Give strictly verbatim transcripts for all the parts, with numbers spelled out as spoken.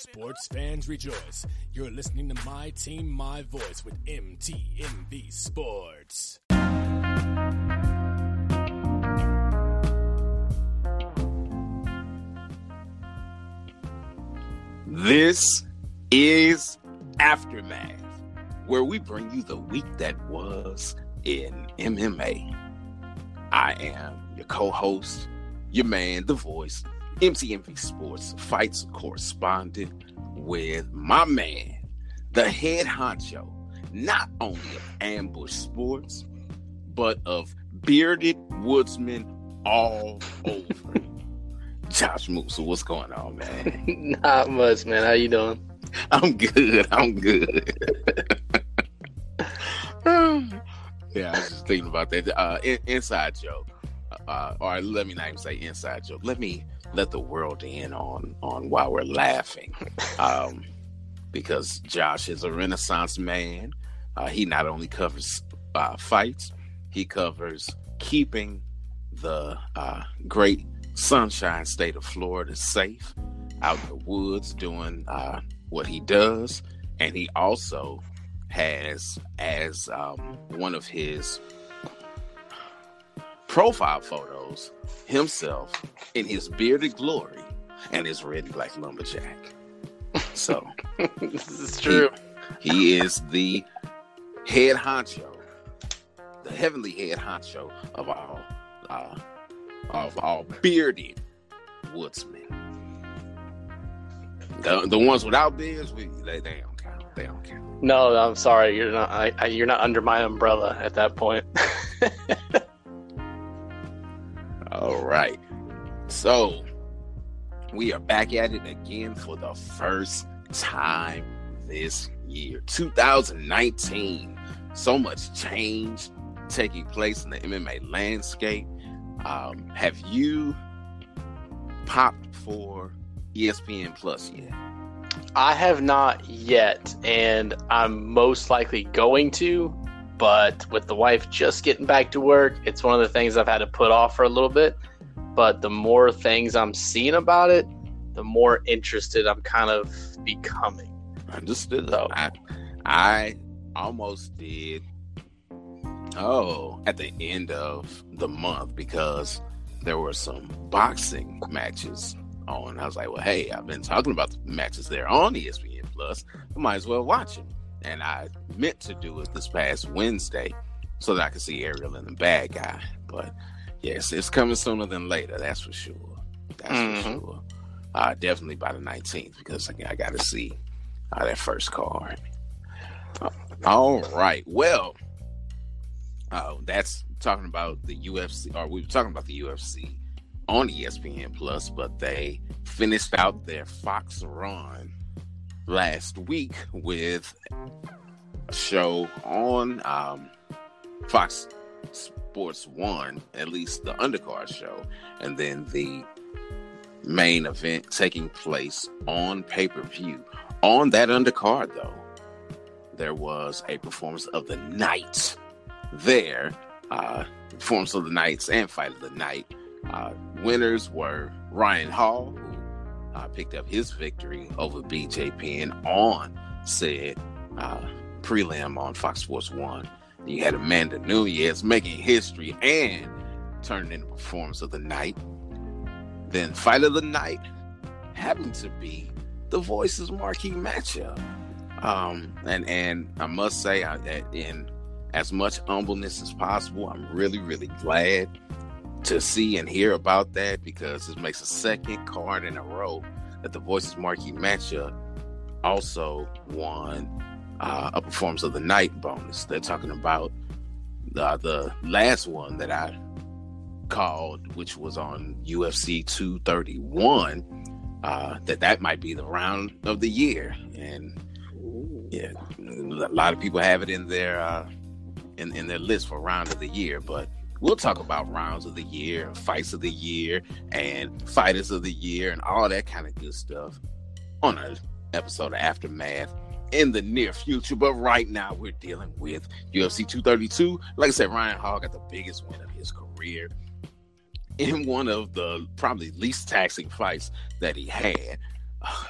Sports fans rejoice. You're listening to My Team, My Voice with M T M V Sports. This is Aftermath, where we bring you the week that was in M M A. I am your co-host, your man, the voice, M T M V Sports Fights correspondent, with my man, the head honcho, not only of Ambush Sports, but of bearded woodsmen all over. Josh Moosa, what's going on, man? Not much, man. How you doing? I'm good. I'm good. Yeah, I was just thinking about that. Uh, in- inside joke. Uh, or let me not even say inside joke. Let me let the world in on, on why we're laughing. Um, because Josh is a Renaissance man. Uh, he not only covers uh, fights, he covers keeping the uh, great sunshine state of Florida safe out in the woods, doing uh, what he does. And he also has as um, one of his profile photos himself in his bearded glory and his red and black lumberjack. So this is true. He, he is the head honcho, the heavenly head honcho of all uh, of all bearded woodsmen. The, the ones without beards, we they, they don't count. They don't count. No, I'm sorry, you're not. I, I, you're not under my umbrella at that point. All right. So, we are back at it again for the first time this year. two thousand nineteen. So much change taking place in the M M A landscape. Um, have you popped for E S P N Plus yet? I have not yet, and I'm most likely going to. But with the wife just getting back to work, it's one of the things I've had to put off for a little bit. But the more things I'm seeing about it, the more interested I'm kind of becoming. Understood. So, I, I almost did, oh, at the end of the month, because there were some boxing matches on. I was like, well, hey, I've been talking about the matches there on E S P N Plus. I might as well watch them. And I meant to do it this past Wednesday so that I could see Ariel and the bad guy. But yes, it's coming sooner than later. That's for sure. That's mm-hmm. for sure. Uh, definitely by the nineteenth, because I, I got to see uh, that first card. Uh, all right. Well, uh, that's talking about the U F C, or we were talking about the U F C on E S P N Plus, but they finished out their Fox run last week with a show on um, Fox Sports One, at least the undercard show, and then the main event taking place on pay-per-view. On that undercard, though, there was a performance of the night there, uh, performance of the nights and fight of the night. Uh, winners were Ryan Hall, Uh, picked up his victory over B J Penn on said uh, prelim on Fox Sports One. You had Amanda Nunes making history and turning in the performance of the night. Then fight of the night happened to be the Voices marquee matchup. Um, and and I must say I, that in as much humbleness as possible, I'm really really glad to see and hear about that, because this makes a second card in a row that the Voices marquee matchup also won uh, a performance of the night bonus. They're talking about uh, the last one that I called, which was on U F C two thirty-one, uh, that that might be the round of the year. And yeah, a lot of people have it in their uh, in, in their list for round of the year, but we'll talk about rounds of the year, fights of the year, and fighters of the year, and all that kind of good stuff on an episode of Aftermath in the near future. But right now, we're dealing with U F C two thirty-two. Like I said, Ryan Hall got the biggest win of his career in one of the probably least taxing fights that he had.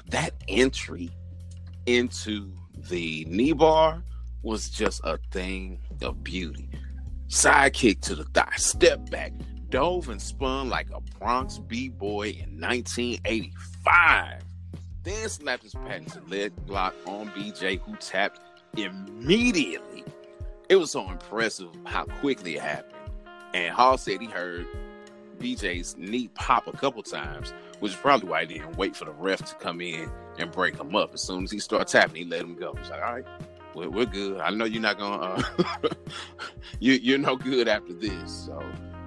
that entry into the knee bar was just a thing of beauty. Sidekick to the thigh, step back, dove and spun like a Bronx b-boy in nineteen eighty-five. Then snapped his patented leg block on B J, who tapped immediately. It was so impressive how quickly it happened. And Hall said he heard B J's knee pop a couple times, which is probably why he didn't wait for the ref to come in and break him up. As soon as he started tapping, he let him go. He's like, all right, we're, we're good. I know you're not going to, uh, you, you're no good after this. So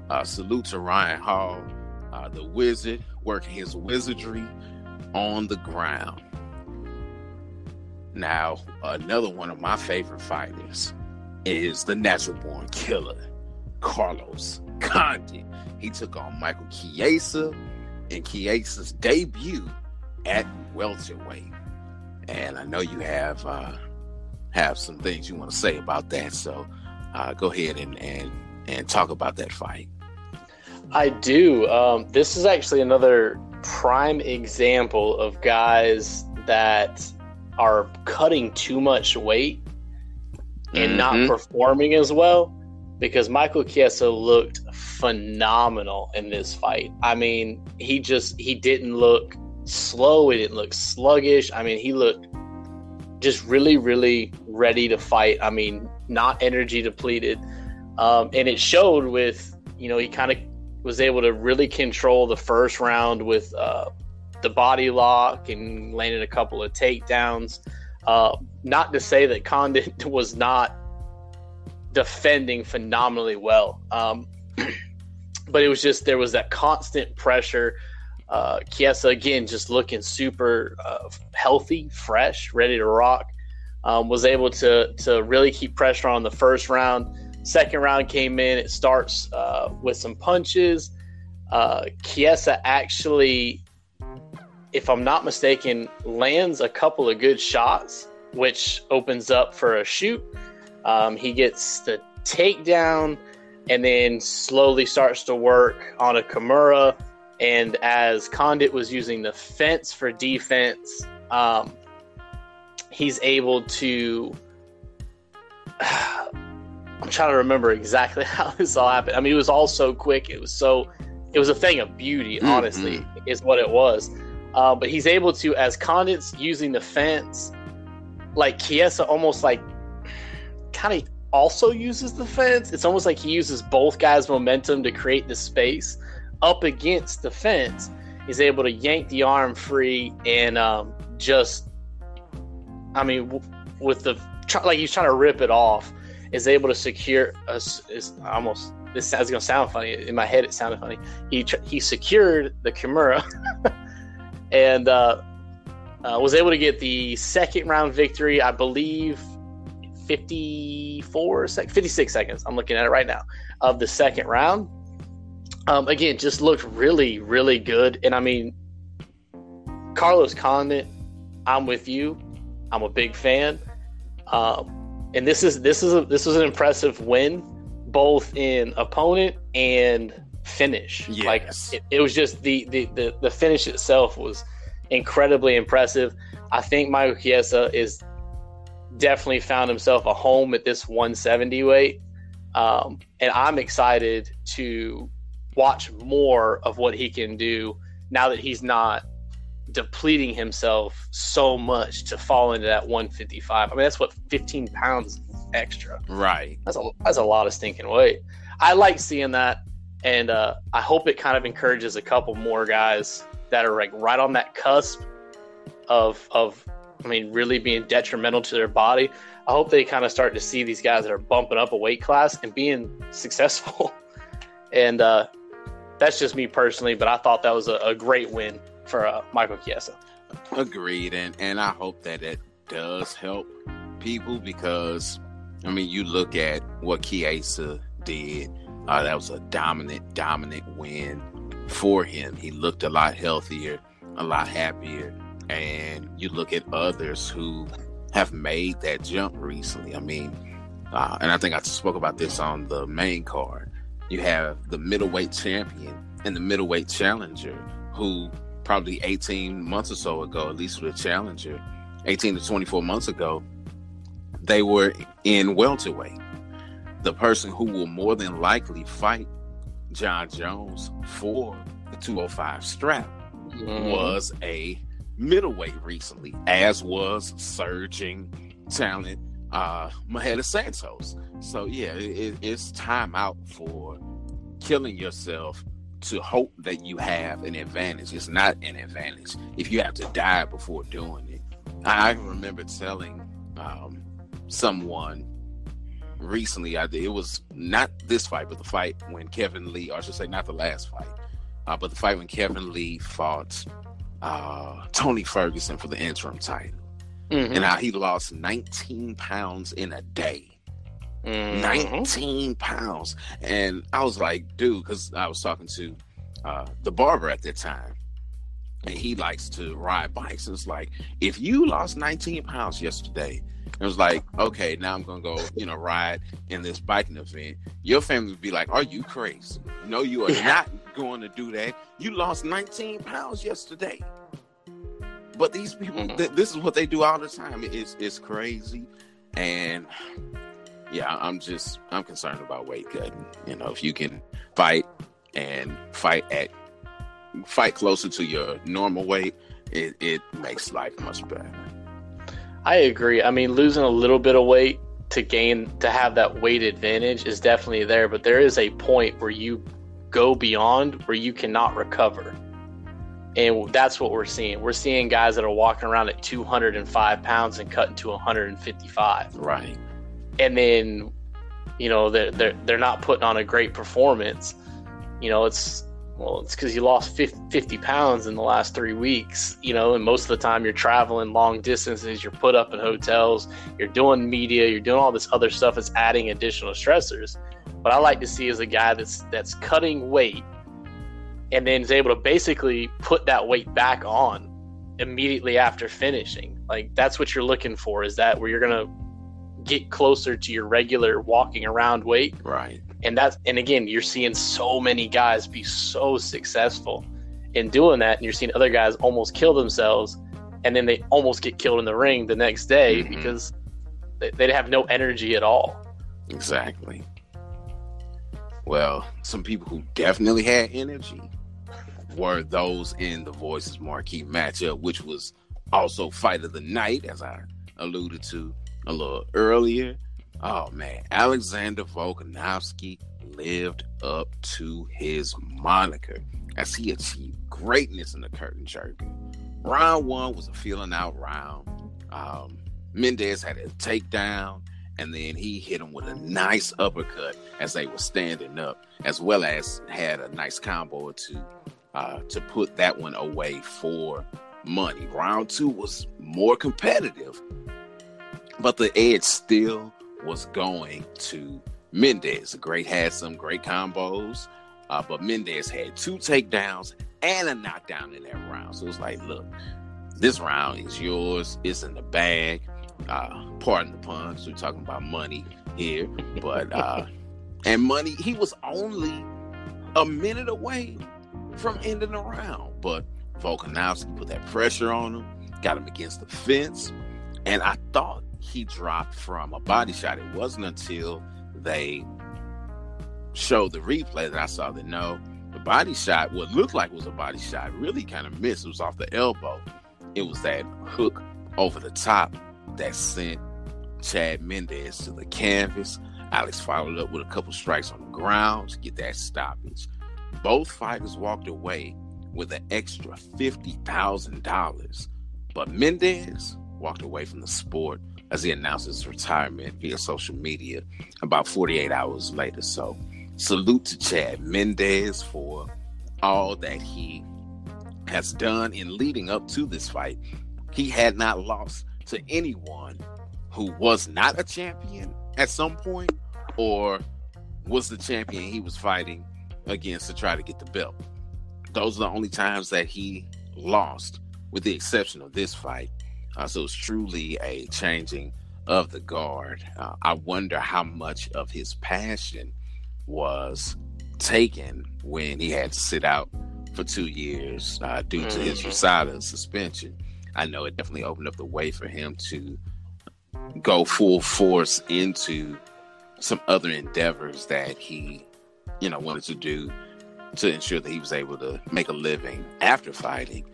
uh, salute to Ryan Hall, uh, the wizard, working his wizardry on the ground. Now, another one of my favorite fighters is the natural born killer, Carlos Condit. He took on Michael Chiesa in Chiesa's debut at welterweight. And I know you have uh, have some things you want to say about that, so uh, go ahead and, and, and talk about that fight. I do. Um, this is actually another prime example of guys that are cutting too much weight and mm-hmm. not performing as well, because Michael Chiesa looked phenomenal in this fight. I mean, he just, he didn't look slow. He didn't look sluggish. I mean, he looked just really, really ready to fight. I mean, not energy depleted. Um, and it showed with, you know, he kind of was able to really control the first round with uh, the body lock and landed a couple of takedowns. Uh, not to say that Condit was not defending phenomenally well, um, but it was just, there was that constant pressure. Uh, Chiesa, again, just looking super uh, healthy, fresh, ready to rock, um, was able to to really keep pressure on the first round. Second round came in. It starts uh, with some punches. Uh, Chiesa actually, if I'm not mistaken, lands a couple of good shots, which opens up for a shoot. Um, he gets the takedown and then slowly starts to work on a Kimura. And as Condit was using the fence for defense, um, he's able to... Uh, I'm trying to remember exactly how this all happened. I mean, it was all so quick. It was so, it was a thing of beauty, honestly, mm-hmm. is what it was. Uh, but he's able to, as Condit's using the fence, like Chiesa almost like kind of also uses the fence. It's almost like he uses both guys' momentum to create the space up against the fence. He's able to yank the arm free and um, just, I mean, w- with the, try, like he's trying to rip it off. Is able to secure us. Is almost, this sounds gonna sound funny in my head. It sounded funny. He tr- he secured the Kimura and uh, uh, was able to get the second round victory. I believe fifty-four sec- fifty-six seconds. I'm looking at it right now of the second round. Um, again, just looked really, really good. And I mean, Carlos Condit, I'm with you. I'm a big fan. Um, And this is this is a, this was an impressive win, both in opponent and finish. Yes. Like it, it was just the, the the the finish itself was incredibly impressive. I think Michael Chiesa is definitely found himself a home at this one seventy weight, um, and I'm excited to watch more of what he can do now that he's not depleting himself so much to fall into that one fifty-five. I mean, that's what, fifteen pounds extra, right? That's a that's a lot of stinking weight. I like seeing that, and uh, I hope it kind of encourages a couple more guys that are like right on that cusp of of I mean, really being detrimental to their body. I hope they kind of start to see these guys that are bumping up a weight class and being successful. And uh, that's just me personally, but I thought that was a, a great win for uh, Michael Chiesa. Agreed, and and I hope that it does help people, because I mean, you look at what Chiesa did. Uh, that was a dominant, dominant win for him. He looked a lot healthier, a lot happier, and you look at others who have made that jump recently. I mean, uh, and I think I spoke about this on the main card. You have the middleweight champion and the middleweight challenger who probably eighteen months or so ago, at least with Challenger, eighteen to twenty-four months ago, they were in welterweight. The person who will more than likely fight John Jones for the two oh five strap mm. was a middleweight recently, as was surging talent uh, Maheda Santos. So yeah, it, it's time out for killing yourself to hope that you have an advantage. It's not an advantage if you have to die before doing it. I can remember telling um, someone recently, I did, it was not this fight, but the fight when Kevin Lee, or I should say not the last fight, uh, but the fight when Kevin Lee fought uh, Tony Ferguson for the interim title. Mm-hmm. And how he lost nineteen pounds in a day. Mm-hmm. nineteen pounds. And I was like, dude, because I was talking to uh, the barber at that time, and he likes to ride bikes. It's like, if you lost nineteen pounds yesterday, it was like, okay, now I'm gonna go, you know, ride in this biking event. Your family would be like, "Are you crazy? No, you are not going to do that. You lost nineteen pounds yesterday." But these people, th- this is what they do all the time. It's it's crazy, and yeah, I'm just I'm concerned about weight cutting. You know, if you can fight and fight at fight closer to your normal weight, it, it makes life much better. I agree. I mean, losing a little bit of weight to gain, to have that weight advantage is definitely there, but there is a point where you go beyond where you cannot recover. And that's what we're seeing. We're seeing guys that are walking around at two hundred five pounds and cutting to one hundred fifty-five. Right. And then, you know, they're, they're, they're not putting on a great performance. You know, it's, well, it's because you lost fifty pounds in the last three weeks, you know, and most of the time you're traveling long distances, you're put up in hotels, you're doing media, you're doing all this other stuff that's adding additional stressors. What I like to see is a guy that's that's cutting weight and then is able to basically put that weight back on immediately after finishing. Like, that's what you're looking for, is that where you're going to get closer to your regular walking around weight. Right. And that's, and again, you're seeing so many guys be so successful in doing that. And you're seeing other guys almost kill themselves, and then they almost get killed in the ring the next day mm-hmm. because they, they have no energy at all. Exactly. Well, some people who definitely had energy were those in the Voices Marquee matchup, which was also fight of the night, as I alluded to a little earlier. Oh man, Alexander Volkanovsky lived up to his moniker as he achieved greatness in the curtain jerking. Round one was a feeling out round. Um, Mendes had a takedown, and then he hit him with a nice uppercut as they were standing up, as well as had a nice combo or two uh, to put that one away for money. Round two was more competitive, but the edge still was going to Mendes. Great had some great combos, uh, but Mendes had two takedowns and a knockdown in that round. So it was like, look, this round is yours. It's in the bag. Uh, pardon the pun. We're talking about money here, but uh, and money. He was only a minute away from ending the round, but Volkanovski put that pressure on him, got him against the fence, and I thought he dropped from a body shot. It wasn't until they showed the replay that I saw that no, the body shot, what looked like was a body shot, really kind of missed. It was off the elbow. It was that hook over the top that sent Chad Mendes to the canvas. Alex followed up with a couple strikes on the ground to get that stoppage. Both fighters walked away with an extra fifty thousand dollars, but Mendes walked away from the sport as he announced his retirement via social media about forty-eight hours later. So salute to Chad Mendes for all that he has done in leading up to this fight. He had not lost to anyone who was not a champion at some point or was the champion he was fighting against to try to get the belt. Those are the only times that he lost, with the exception of this fight. Uh, so it's truly a changing of the guard. Uh, I wonder how much of his passion was taken when he had to sit out for two years uh, due mm-hmm. to his U S A D A suspension. I know it definitely opened up the way for him to go full force into some other endeavors that he, you know, wanted to do to ensure that he was able to make a living after fighting.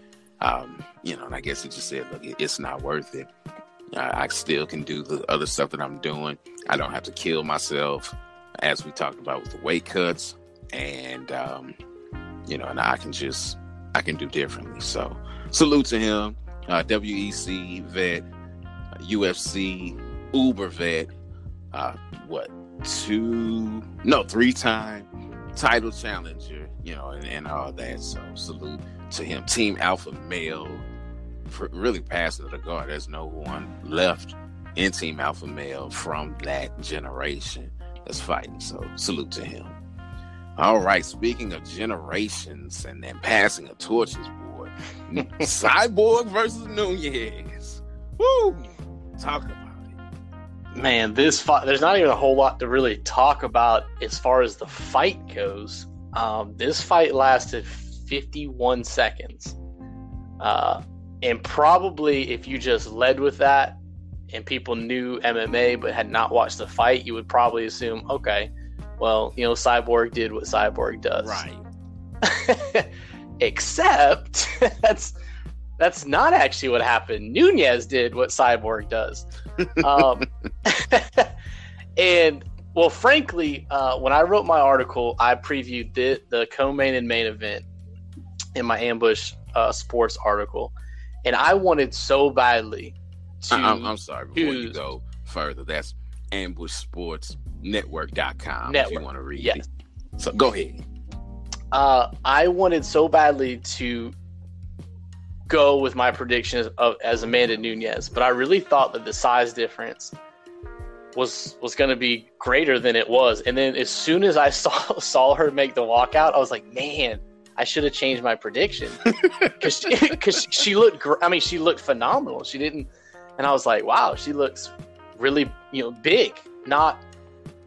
Um, you know, and I guess he just said, look, it's not worth it. I, I still can do the other stuff that I'm doing. I don't have to kill myself, as we talked about with the weight cuts. And, um, you know, and I can just, I can do differently. So salute to him. Uh, W E C vet, U F C uber vet, uh, what, two, no, three-time title challenger, you know, and, and all that. So salute to him. Team Alpha Male really passed it the guard. There's no one left in Team Alpha Male from that generation that's fighting. So salute to him. All right, speaking of generations and then passing of torches, boy, Cyborg versus Nunes. Woo! Talk about it. Man, this fight, there's not even a whole lot to really talk about as far as the fight goes. Um, this fight lasted fifty-one seconds. Uh, and probably if you just led with that and people knew M M A but had not watched the fight, you would probably assume, okay, well, you know, Cyborg did what Cyborg does. Right. Except that's that's not actually what happened. Nunes did what Cyborg does. Um, and, well, frankly, uh, when I wrote my article, I previewed the, the co-main and main event in my Ambush uh, Sports article. And I wanted so badly to... I, I'm, I'm sorry, before to, you go further, that's Ambush Sports Network dot com Network. If you want to read yeah. it. So go ahead. Uh, I wanted so badly to go with my prediction as, uh, as Amanda Nunes, but I really thought that the size difference was was going to be greater than it was. And then as soon as I saw saw her make the walkout, I was like, man, I should have changed my prediction because she, cause she looked. Gr- I mean, she looked phenomenal. She didn't, and I was like, wow, she looks really, you know, big, not.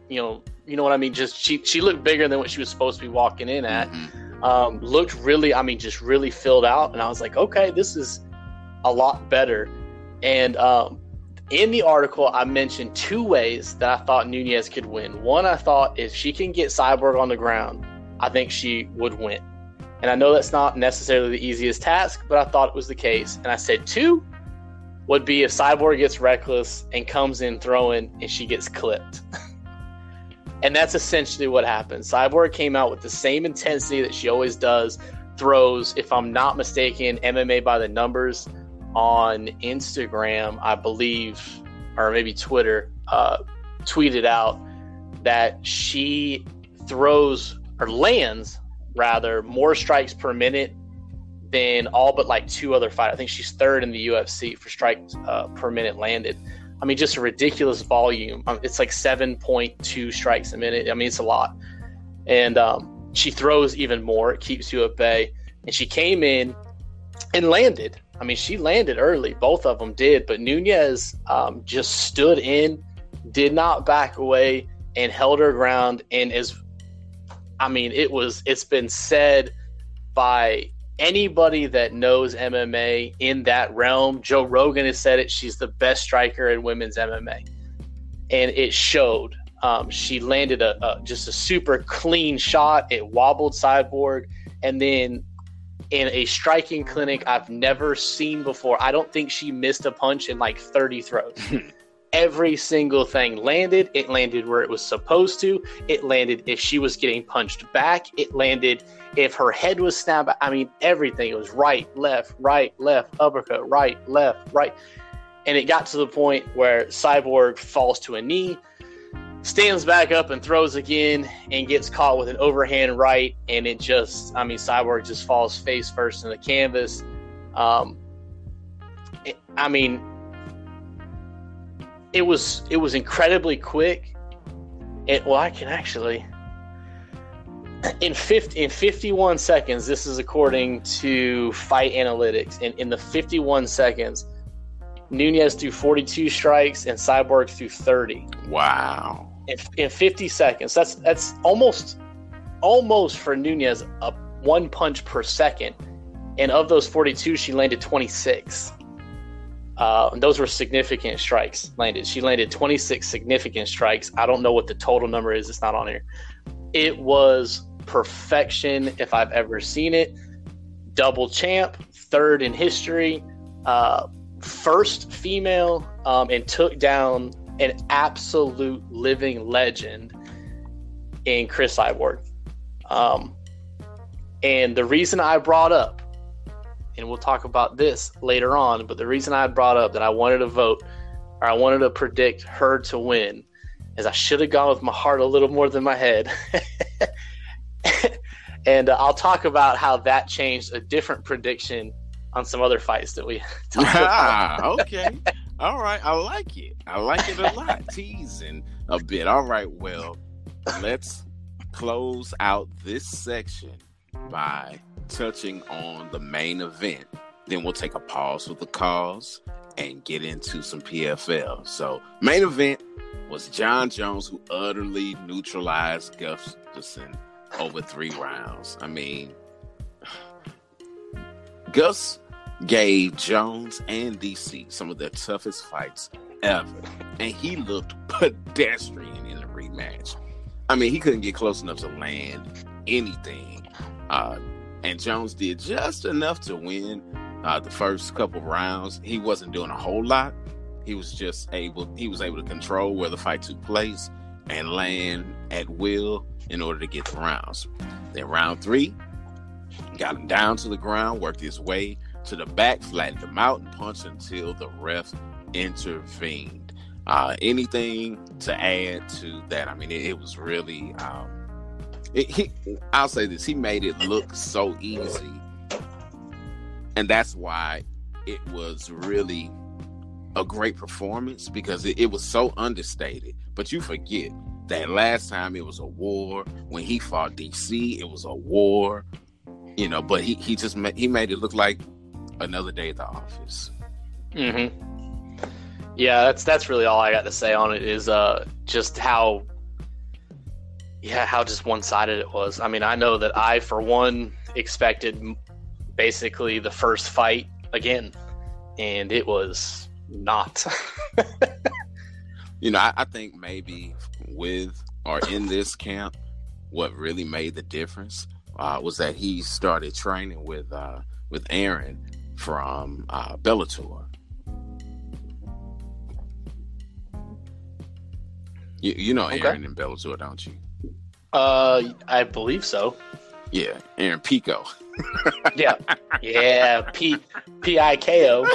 You know, you know what I mean? Just she she looked bigger than what she was supposed to be walking in at. Mm-hmm. Um, looked really, I mean, just really filled out. And I was like, okay, this is a lot better. And um, in the article, I mentioned two ways that I thought Nunes could win. One, I thought if she can get Cyborg on the ground, I think she would win. And I know that's not necessarily the easiest task, but I thought it was the case. And I said two would be if Cyborg gets reckless and comes in throwing and she gets clipped. And that's essentially what happened. Cyborg came out with the same intensity that she always does, throws, if I'm not mistaken, M M A by the numbers on Instagram, I believe, or maybe Twitter, uh, tweeted out that she throws or lands, rather, more strikes per minute than all but like two other fighters. I think she's third in the U F C for strikes uh, per minute landed. I mean, just a ridiculous volume. It's like seven point two strikes a minute. I mean, it's a lot. And um, she throws even more. It keeps you at bay. And she came in and landed. I mean, she landed early. Both of them did. But Nunes um, just stood in, did not back away, and held her ground. And as I mean, it was, it's been said by anybody that knows M M A in that realm, Joe Rogan has said it. She's the best striker in women's M M A, and it showed. Um, she landed a, a just a super clean shot. It wobbled Cyborg, and then in a striking clinic I've never seen before, I don't think she missed a punch in like thirty throws. Every single thing landed. It landed where it was supposed to. It landed if she was getting punched back. It landed if her head was snapped. I mean, everything. It was right, left, right, left, uppercut, right, left, right. And it got to the point where Cyborg falls to a knee, stands back up and throws again and gets caught with an overhand right. And it just, I mean, Cyborg just falls face first in the canvas. Um, it, I mean... It was it was incredibly quick. It, well, I can actually in fifty in fifty-one seconds. This is according to Fight Analytics. And in the fifty-one seconds, Nunes threw forty-two strikes and Cyborg threw thirty. Wow! In, in fifty seconds, that's that's almost almost for Nunes a one punch per second. And of those forty-two, she landed twenty-six. Uh, and those were significant strikes landed. She landed twenty-six significant strikes. I don't know what the total number is. It's not on here. It was perfection if I've ever seen it. Double champ, third in history, uh, first female, um, and took down an absolute living legend in Cris Cyborg. Um, and the reason I brought up, and we'll talk about this later on, but the reason I brought up that I wanted to vote, or I wanted to predict her to win, is I should have gone with my heart a little more than my head. And uh, I'll talk about how that changed a different prediction on some other fights that we talked about. Ah, okay. All right. I like it. I like it a lot. Teasing a bit. All right. Well, let's close out this section by touching on the main event. Then we'll take a pause with the cause and get into some P F L. So, main event was John Jones, who utterly neutralized Gustafson over three rounds. I mean, Gus gave Jones and D C some of their toughest fights ever, and he looked pedestrian in the rematch. I mean, he couldn't get close enough to land anything, uh, and Jones did just enough to win uh, the first couple rounds. He wasn't doing a whole lot. He was just able. He was able to control where the fight took place and land at will in order to get the rounds. Then round three, got him down to the ground, worked his way to the back, flattened him out, and punched until the ref intervened. Uh, anything to add to that? I mean, it, it was really. Um, it, he, I'll say this: he made it look so easy, and that's why it was really a great performance, because it, it was so understated. But you forget that last time it was a war. When he fought D C, it was a war, you know. But he, he just made, he made it look like another day at the office. Mm-hmm. Yeah, that's that's really all I got to say on it is uh, just how, yeah, how just one sided it was. I mean, I know that I, for one, expected basically the first fight again, and it was not. You know, I, I think maybe with or in this camp, what really made the difference uh, was that he started training with uh, with Aaron from uh, Bellator. You, you know okay. Aaron in Bellator, don't you? Uh, I believe so. Yeah, Aaron Pico. yeah, yeah, P P I K O.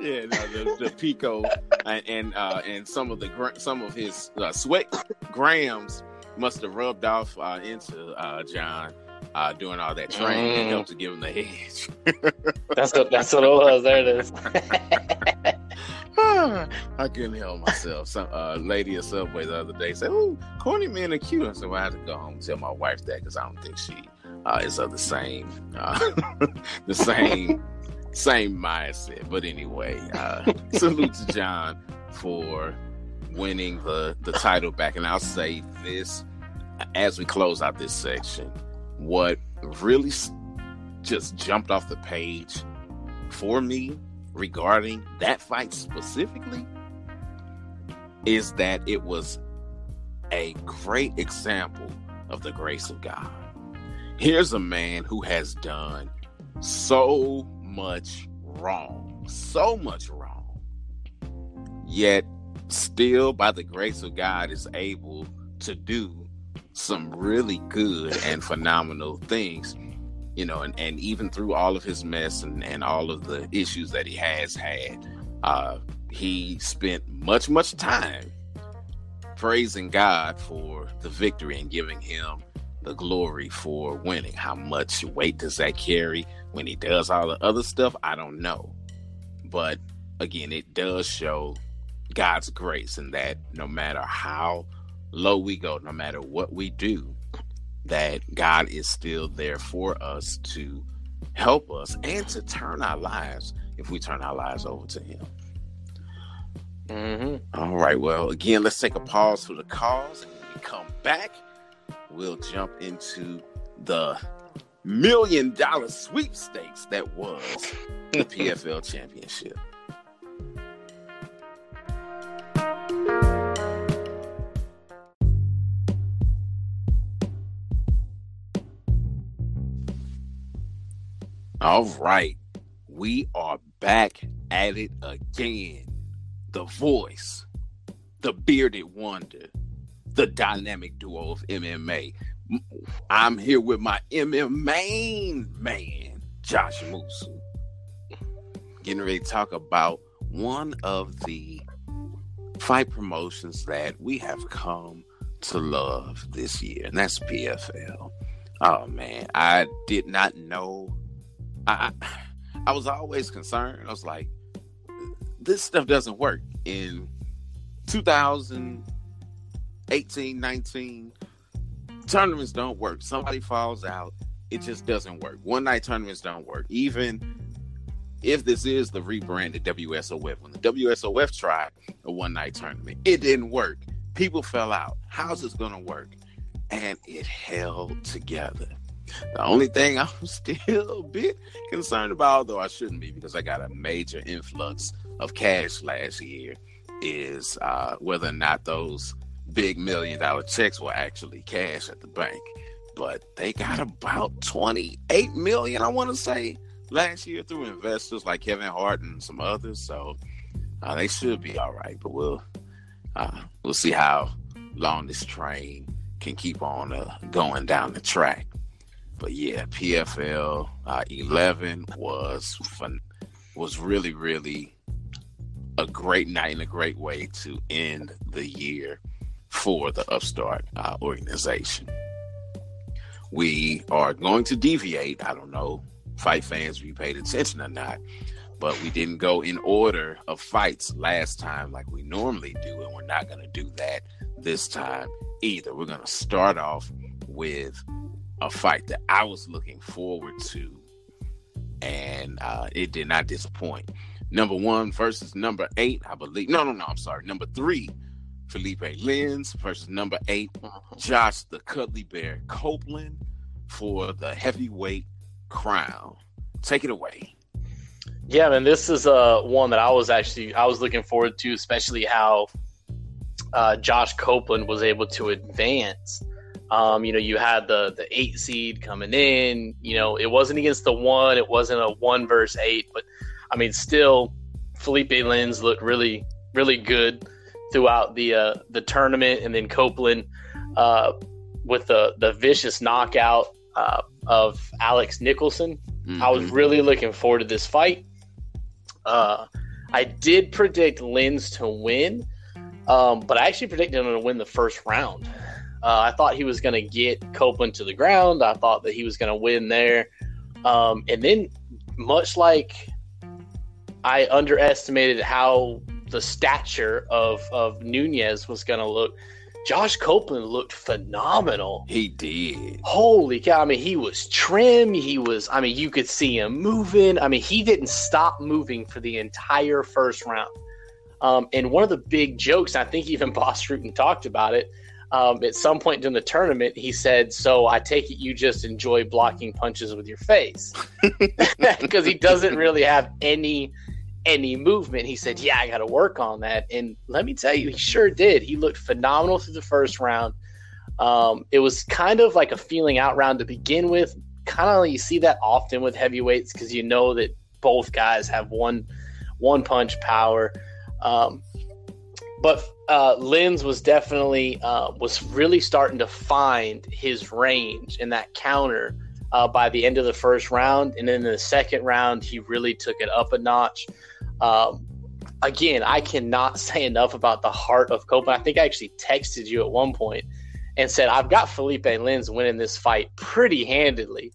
Yeah, no, the, the Pico and and, uh, and some of the gra- some of his uh, sweat grams must have rubbed off uh, into uh, John uh, doing all that training mm. and helped to give him the edge. that's what that's what it was. There it is. I couldn't help myself. Some uh, lady at Subway the other day said, "Ooh, corny men are cute." I said, "Well, I have to go home and tell my wife that because I don't think she uh, is of the same uh, the same." Same mindset, but anyway, uh, salute to John for winning the, the title back. And I'll say this as we close out this section: what really just jumped off the page for me regarding that fight specifically is that it was a great example of the grace of God. Here's a man who has done so much wrong, so much wrong, yet still by the grace of God is able to do some really good and phenomenal things, you know, and, and even through all of his mess and, and all of the issues that he has had, uh, he spent much, much time praising God for the victory and giving him the glory for winning. How much weight does that carry when he does all the other stuff? I don't know. But again, it does show God's grace, and that no matter how low we go, no matter what we do, that God is still there for us to help us and to turn our lives, if we turn our lives over to him. Mm-hmm. All right. Well, again, let's take a pause for the cause, and when we come back, we'll jump into the million dollar sweepstakes that was the P F L championship. All right, we are back at it again. The voice, the bearded wonder, the dynamic duo of M M A. I'm here with my M M A man, Josh Moosa. Getting ready to talk about one of the fight promotions that we have come to love this year, and that's P F L. Oh, man, I did not know. I I was always concerned. I was like, this stuff doesn't work. In two thousand eighteen, nineteen, tournaments don't work. Somebody falls out. It just doesn't work. One night tournaments don't work. Even if this is the rebranded W S O F, when the W S O F tried a one night tournament, it didn't work. People fell out. How's this going to work? And it held together. The only thing I'm still a bit concerned about, although I shouldn't be because I got a major influx of cash last year, is uh, whether or not those big million dollar checks were actually cash at the bank. But they got about twenty-eight million dollars, I want to say, last year through investors like Kevin Hart and some others. So uh, they should be all right. But we'll uh, we'll see how long this train can keep on uh, going down the track. But yeah, P F L uh, eleven was fun, was really, really a great night and a great way to end the year for the upstart uh, organization. We are going to deviate. I don't know, fight fans, if you paid attention or not, but we didn't go in order of fights last time like we normally do, and we're not going to do that this time either. We're going to start off with a fight that I was looking forward to, and uh, it did not disappoint. Number one versus number eight, I believe. No, no, no, I'm sorry. Number three, Felipe Lins versus number eight, Josh the Cuddly Bear Copeland for the heavyweight crown. Take it away. Yeah, man, this is uh, one that I was actually, I was looking forward to, especially how uh, Josh Copeland was able to advance. Um, you know, you had the, the eight seed coming in. You know, it wasn't against the one. It wasn't a one versus eight. But, I mean, still, Felipe Lins looked really, really good throughout the uh, the tournament. And then Copeland uh, with the, the vicious knockout uh, of Alex Nicholson. Mm-hmm. I was really looking forward to this fight. Uh, I did predict Lins to win, um, but I actually predicted him to win the first round. Uh, I thought he was going to get Copeland to the ground. I thought that he was going to win there. Um, and then, much like I underestimated how the stature of, of Nunes was going to look, Josh Copeland looked phenomenal. He did. Holy cow. I mean, he was trim. He was, I mean, you could see him moving. I mean, he didn't stop moving for the entire first round. Um, and one of the big jokes, I think even Boss Rutan talked about it, Um, at some point during the tournament, he said, "So I take it you just enjoy blocking punches with your face," because he doesn't really have any any movement. He said, "Yeah, I got to work on that," and let me tell you, he sure did. He looked phenomenal through the first round. Um, it was kind of like a feeling out round to begin with. Kind of you see that often with heavyweights because you know that both guys have one one punch power, um, but. Uh, Lins was definitely uh, was really starting to find his range in that counter uh, by the end of the first round, and then in the second round he really took it up a notch. Um, again, I cannot say enough about the heart of Copeland. I think I actually texted you at one point and said I've got Felipe Lins winning this fight pretty handedly,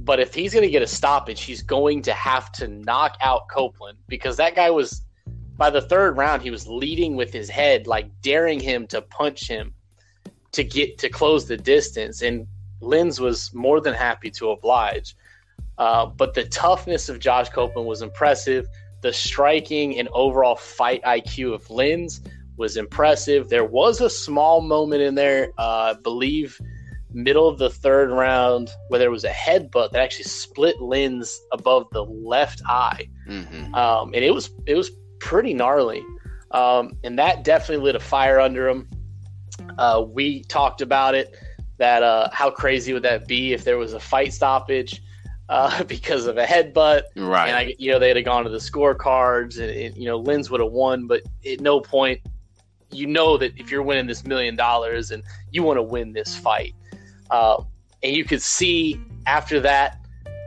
but if he's going to get a stoppage, he's going to have to knock out Copeland because that guy was. By the third round, he was leading with his head, like daring him to punch him to get to close the distance. And Lins was more than happy to oblige. Uh, but the toughness of Josh Copeland was impressive. The striking and overall fight I Q of Lins was impressive. There was a small moment in there, uh, I believe middle of the third round where there was a headbutt that actually split Lins above the left eye. Mm-hmm. Um, and it was it was pretty gnarly. Um, and that definitely lit a fire under him. Uh, we talked about it, that uh, how crazy would that be if there was a fight stoppage uh, because of a headbutt. Right. And, I, you know, they'd have gone to the scorecards and, and you know, Lins would have won, but at no point, you know that if you're winning this million dollars and you want to win this fight. Uh, and you could see after that,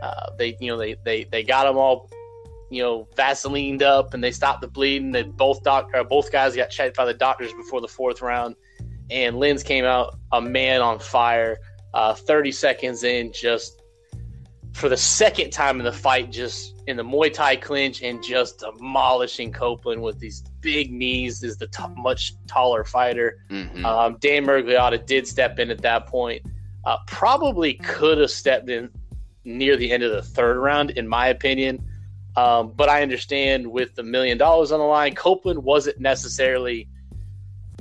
uh, they, you know, they, they, they got them all, you know, Vaselined up and they stopped the bleeding. They both doc, or both guys got checked by the doctors before the fourth round, and Lins came out a man on fire. Uh, thirty seconds in, just for the second time in the fight, just in the Muay Thai clinch, and just demolishing Copeland with these big knees. Is the t- much taller fighter. Mm-hmm. Um, Dan Mergliotta did step in at that point. Uh, probably could have stepped in near the end of the third round, in my opinion. Um, but I understand with the million dollars on the line, Copeland wasn't necessarily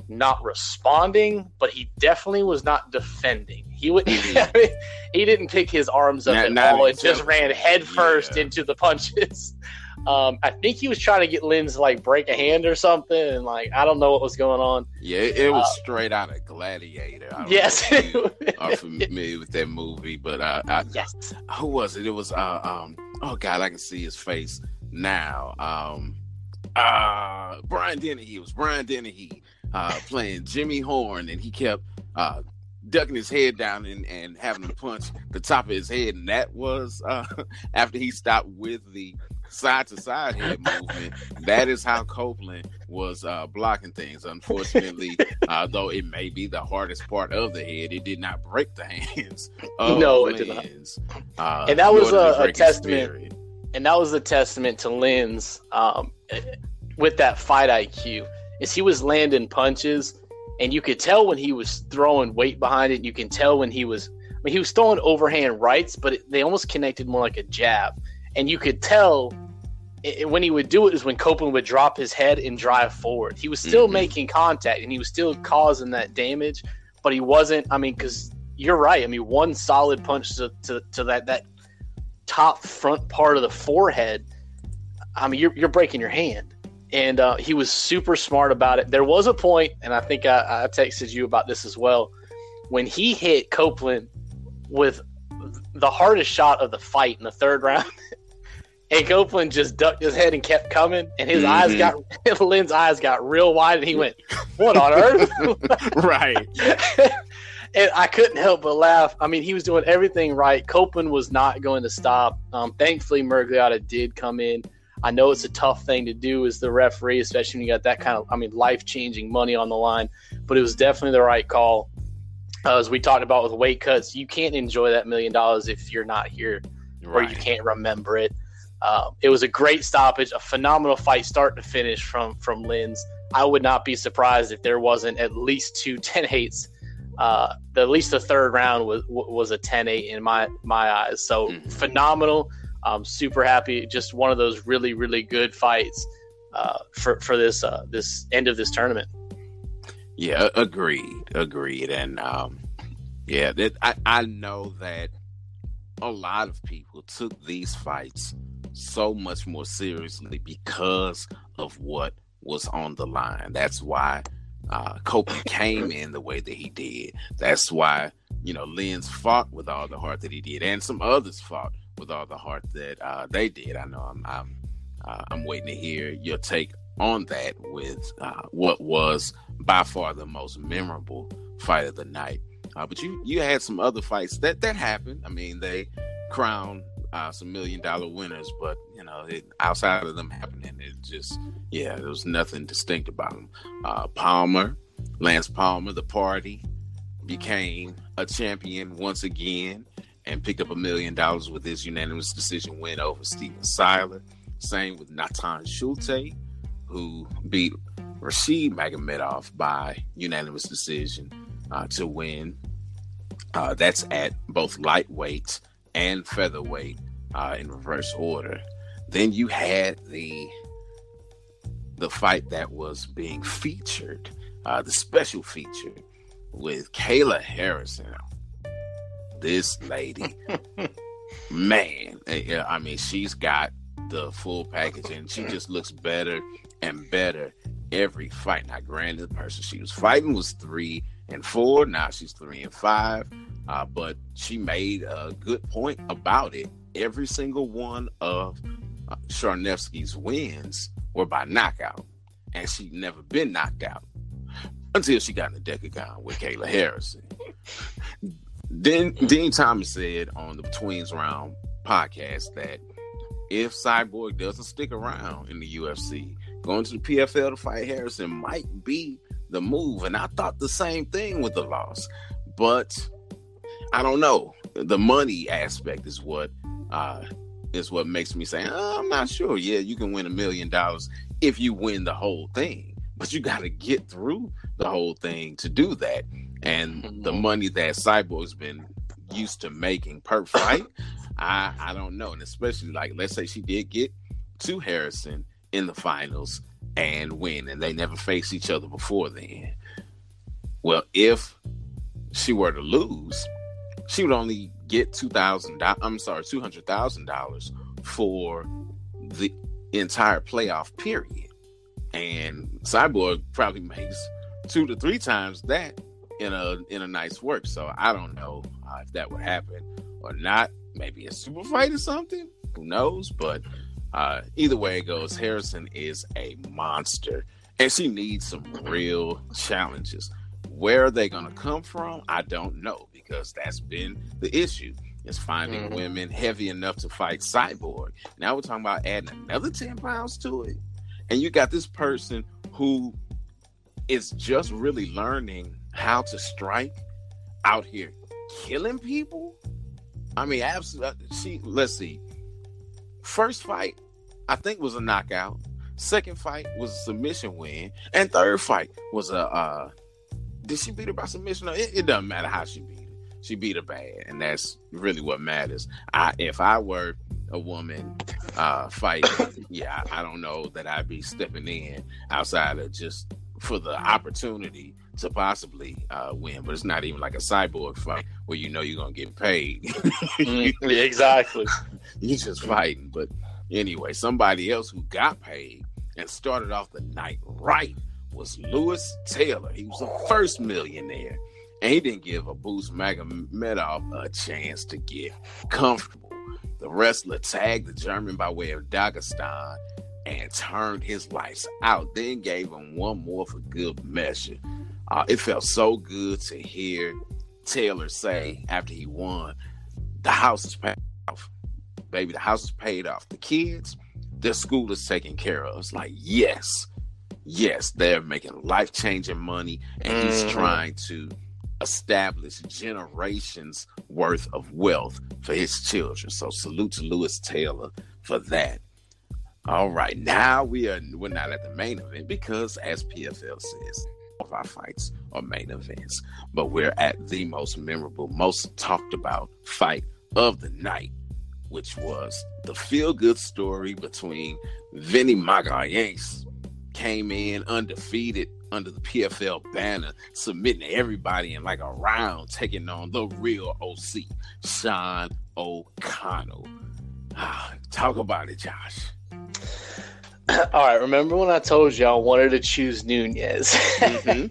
not responding, but he definitely was not defending. He would, I mean, he didn't pick his arms up not, at not all. It just ran head first yeah. into the punches. Um, I think he was trying to get Lins to, like, break a hand or something, and, like, I don't know what was going on. Yeah, it, it was uh, straight out of Gladiator. I don't yes, know if you are familiar with that movie, but I, I yes, who was it? It was uh, um, oh god, I can see his face now. Um, uh, Brian Dennehy. It was Brian Dennehy uh, playing Jimmy Horn, and he kept uh, ducking his head down and, and having to punch the top of his head, and that was uh, after he stopped with the side to side head movement. That is how Copeland was uh, blocking things. Unfortunately, uh, though it may be the hardest part of the head, it did not break the hands. No, Lins. It did not. Uh, and that was a, a testament. Spirit. And that was a testament to Lins um, with that fight I Q. Is he was landing punches, and you could tell when he was throwing weight behind it. You can tell when he was. I mean, he was throwing overhand rights, but it, they almost connected more like a jab. And you could tell it, when he would do it is when Copeland would drop his head and drive forward. He was still mm-hmm. making contact, and he was still causing that damage, but he wasn't. I mean, because you're right. I mean, one solid punch to, to, to that that top front part of the forehead. I mean, you're you're breaking your hand, and uh, he was super smart about it. There was a point, and I think I, I texted you about this as well, when he hit Copeland with the hardest shot of the fight in the third round. And Copeland just ducked his head and kept coming, and his mm-hmm. eyes got – Lins' eyes got real wide, and he went, what on earth? Right. And I couldn't help but laugh. I mean, he was doing everything right. Copeland was not going to stop. Um, thankfully, Mergliotta did come in. I know it's a tough thing to do as the referee, especially when you got that kind of – I mean, life-changing money on the line. But it was definitely the right call. Uh, as we talked about with weight cuts, you can't enjoy that million dollars if you're not here right. or you can't remember it. Uh, it was a great stoppage, a phenomenal fight start to finish from from Lins. I would not be surprised if there wasn't at least two ten eights. Uh, the, at least the third round was was a ten eight in my, my eyes. So mm-hmm. phenomenal. I'm super happy. Just one of those really, really good fights uh, for, for this uh, this end of this tournament. Yeah, agreed, agreed. And, um, yeah, that, I, I know that a lot of people took these fights so much more seriously because of what was on the line. That's why uh, Copeland came in the way that he did. That's why, you know, Lins fought with all the heart that he did, and some others fought with all the heart that uh, they did. I know I'm I'm uh, I'm waiting to hear your take on that with uh, what was by far the most memorable fight of the night. Uh, but you you had some other fights that that happened. I mean, they crowned Uh, some million dollar winners, but you know, it, outside of them happening, it just yeah, there was nothing distinct about them. Uh, Palmer, Lance Palmer, the party, became a champion once again and picked up a million dollars with his unanimous decision win over Steven Siler. Same with Natan Schulte, who beat Rashid Magomedov by unanimous decision uh, to win. Uh, that's at both lightweight and featherweight uh, in reverse order. Then you had the the fight that was being featured, uh, the special feature with Kayla Harrison this lady, man, I mean, she's got the full package, and she just looks better and better every fight. Now, granted, the person she was fighting was three and four. Now she's three and five. Uh, but she made a good point about it. Every single one of uh, Sharnevsky's wins were by knockout, and she'd never been knocked out until she got in the Decagon with Kayla Harrison. Then Dean Thomas said on the Twins Round podcast that if Cyborg doesn't stick around in the U F C, going to the P F L to fight Harrison might be the move. And I thought the same thing with the loss, but I don't know. The money aspect is what uh, is what makes me say, oh, I'm not sure. Yeah, you can win a million dollars if you win the whole thing, but you got to get through the whole thing to do that. And the money that Cyborg's been used to making per fight, I, I don't know. And especially, like, let's say she did get to Harrison in the finals and win, and they never faced each other before then. Well, if she were to lose, she would only get two thousand dollars. I'm sorry, two hundred thousand dollars for the entire playoff period. And Cyborg probably makes two to three times that in a in a nice work. So I don't know uh, if that would happen or not. Maybe a super fight or something. Who knows? But uh, either way it goes, Harrison is a monster, and she needs some real challenges. Where are they going to come from? I don't know, because that's been the issue, is finding mm-hmm. women heavy enough to fight Cyborg. Now we're talking about adding another ten pounds to it. And you got this person who is just really learning how to strike out here, killing people. I mean, absolutely. She, let's see. First fight, I think, was a knockout. Second fight was a submission win. And third fight was a... Uh, did she beat her by submission? No, it, it doesn't matter how she beat her. She beat her bad, and that's really what matters. I, if I were a woman uh, fighting, yeah, I, I don't know that I'd be stepping in outside of just for the opportunity to possibly uh, win. But it's not even like a Cyborg fight where you know you're going to get paid. mm, exactly. You're just fighting. But anyway, somebody else who got paid and started off the night right was Lewis Taylor. He was the first millionaire, and he didn't give a Boost Magomedov a chance to get comfortable. The wrestler tagged the German by way of Dagestan and turned his lights out, then gave him one more for good measure. Uh, it felt so good to hear Taylor say after he won, the house is paid off. Baby, the house is paid off. The kids, their school is taken care of. It's like, yes. Yes, they're making life-changing money, and he's trying to establish generations worth of wealth for his children. So salute to Lewis Taylor for that. All right, now we are, we're not at the main event, because as P F L says, all of our fights are main events, but we're at the most memorable, most talked about fight of the night, which was the feel-good story between Vinny Magalhães. Came in undefeated under the P F L banner, submitting everybody in like a round, taking on the real O C, Sean O'Connell. Ah, talk about it, Josh. All right, remember when I told you I wanted to choose Nunes? Mm-hmm.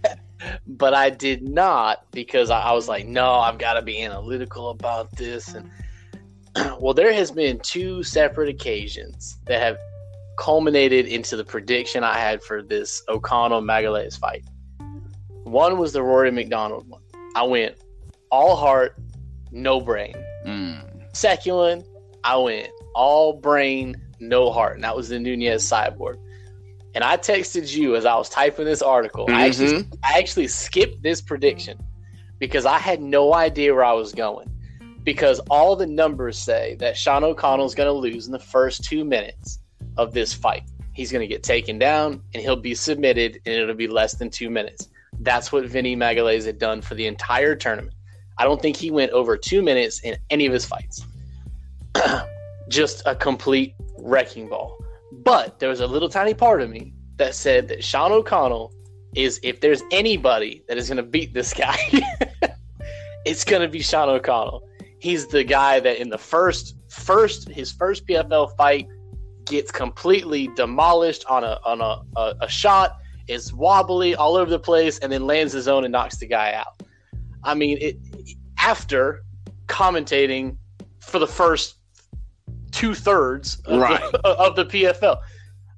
But I did not, because I was like, no, I've got to be analytical about this. And well, there has been two separate occasions that have culminated into the prediction I had for this O'Connell Magalhães fight. One was the Rory McDonald one. I went all heart, no brain. Mm. Second one, I went all brain, no heart, and that was the Nunes Cyborg. And I texted you as I was typing this article. Mm-hmm. I actually, I actually skipped this prediction because I had no idea where I was going, because all the numbers say that Sean O'Connell's going to lose in the first two minutes of this fight. He's going to get taken down and he'll be submitted, and it'll be less than two minutes. That's what Vinny Magalhães had done for the entire tournament. I don't think he went over two minutes in any of his fights. Just a complete wrecking ball. But there was a little tiny part of me that said that Sean O'Connell is, if there's anybody that is going to beat this guy, it's going to be Sean O'Connell. he's the guy that in the first first his first P F L fight gets completely demolished on a on a, a, a shot, is wobbly all over the place, and then lands his own and knocks the guy out. I mean, it, after commentating for the first two thirds of, right. of the P F L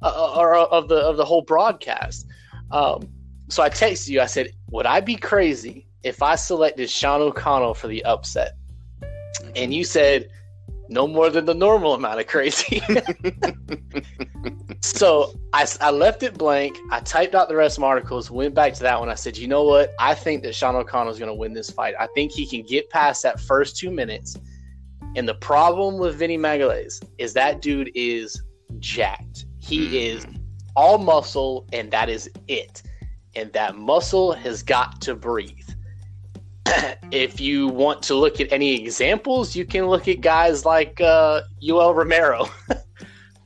uh, or of the of the whole broadcast. Um, so I texted you. I said, "Would I be crazy if I selected Sean O'Connell for the upset?" And you said, "No more than the normal amount of crazy." So I, I left it blank. I typed out the rest of my articles, went back to that one. I said, you know what? I think that Sean O'Connell is going to win this fight. I think he can get past that first two minutes. And the problem with Vinny Magalhães is that dude is jacked. He is all muscle, and that is it. And that muscle has got to breathe. If you want to look at any examples, you can look at guys like uh, Yoel Romero,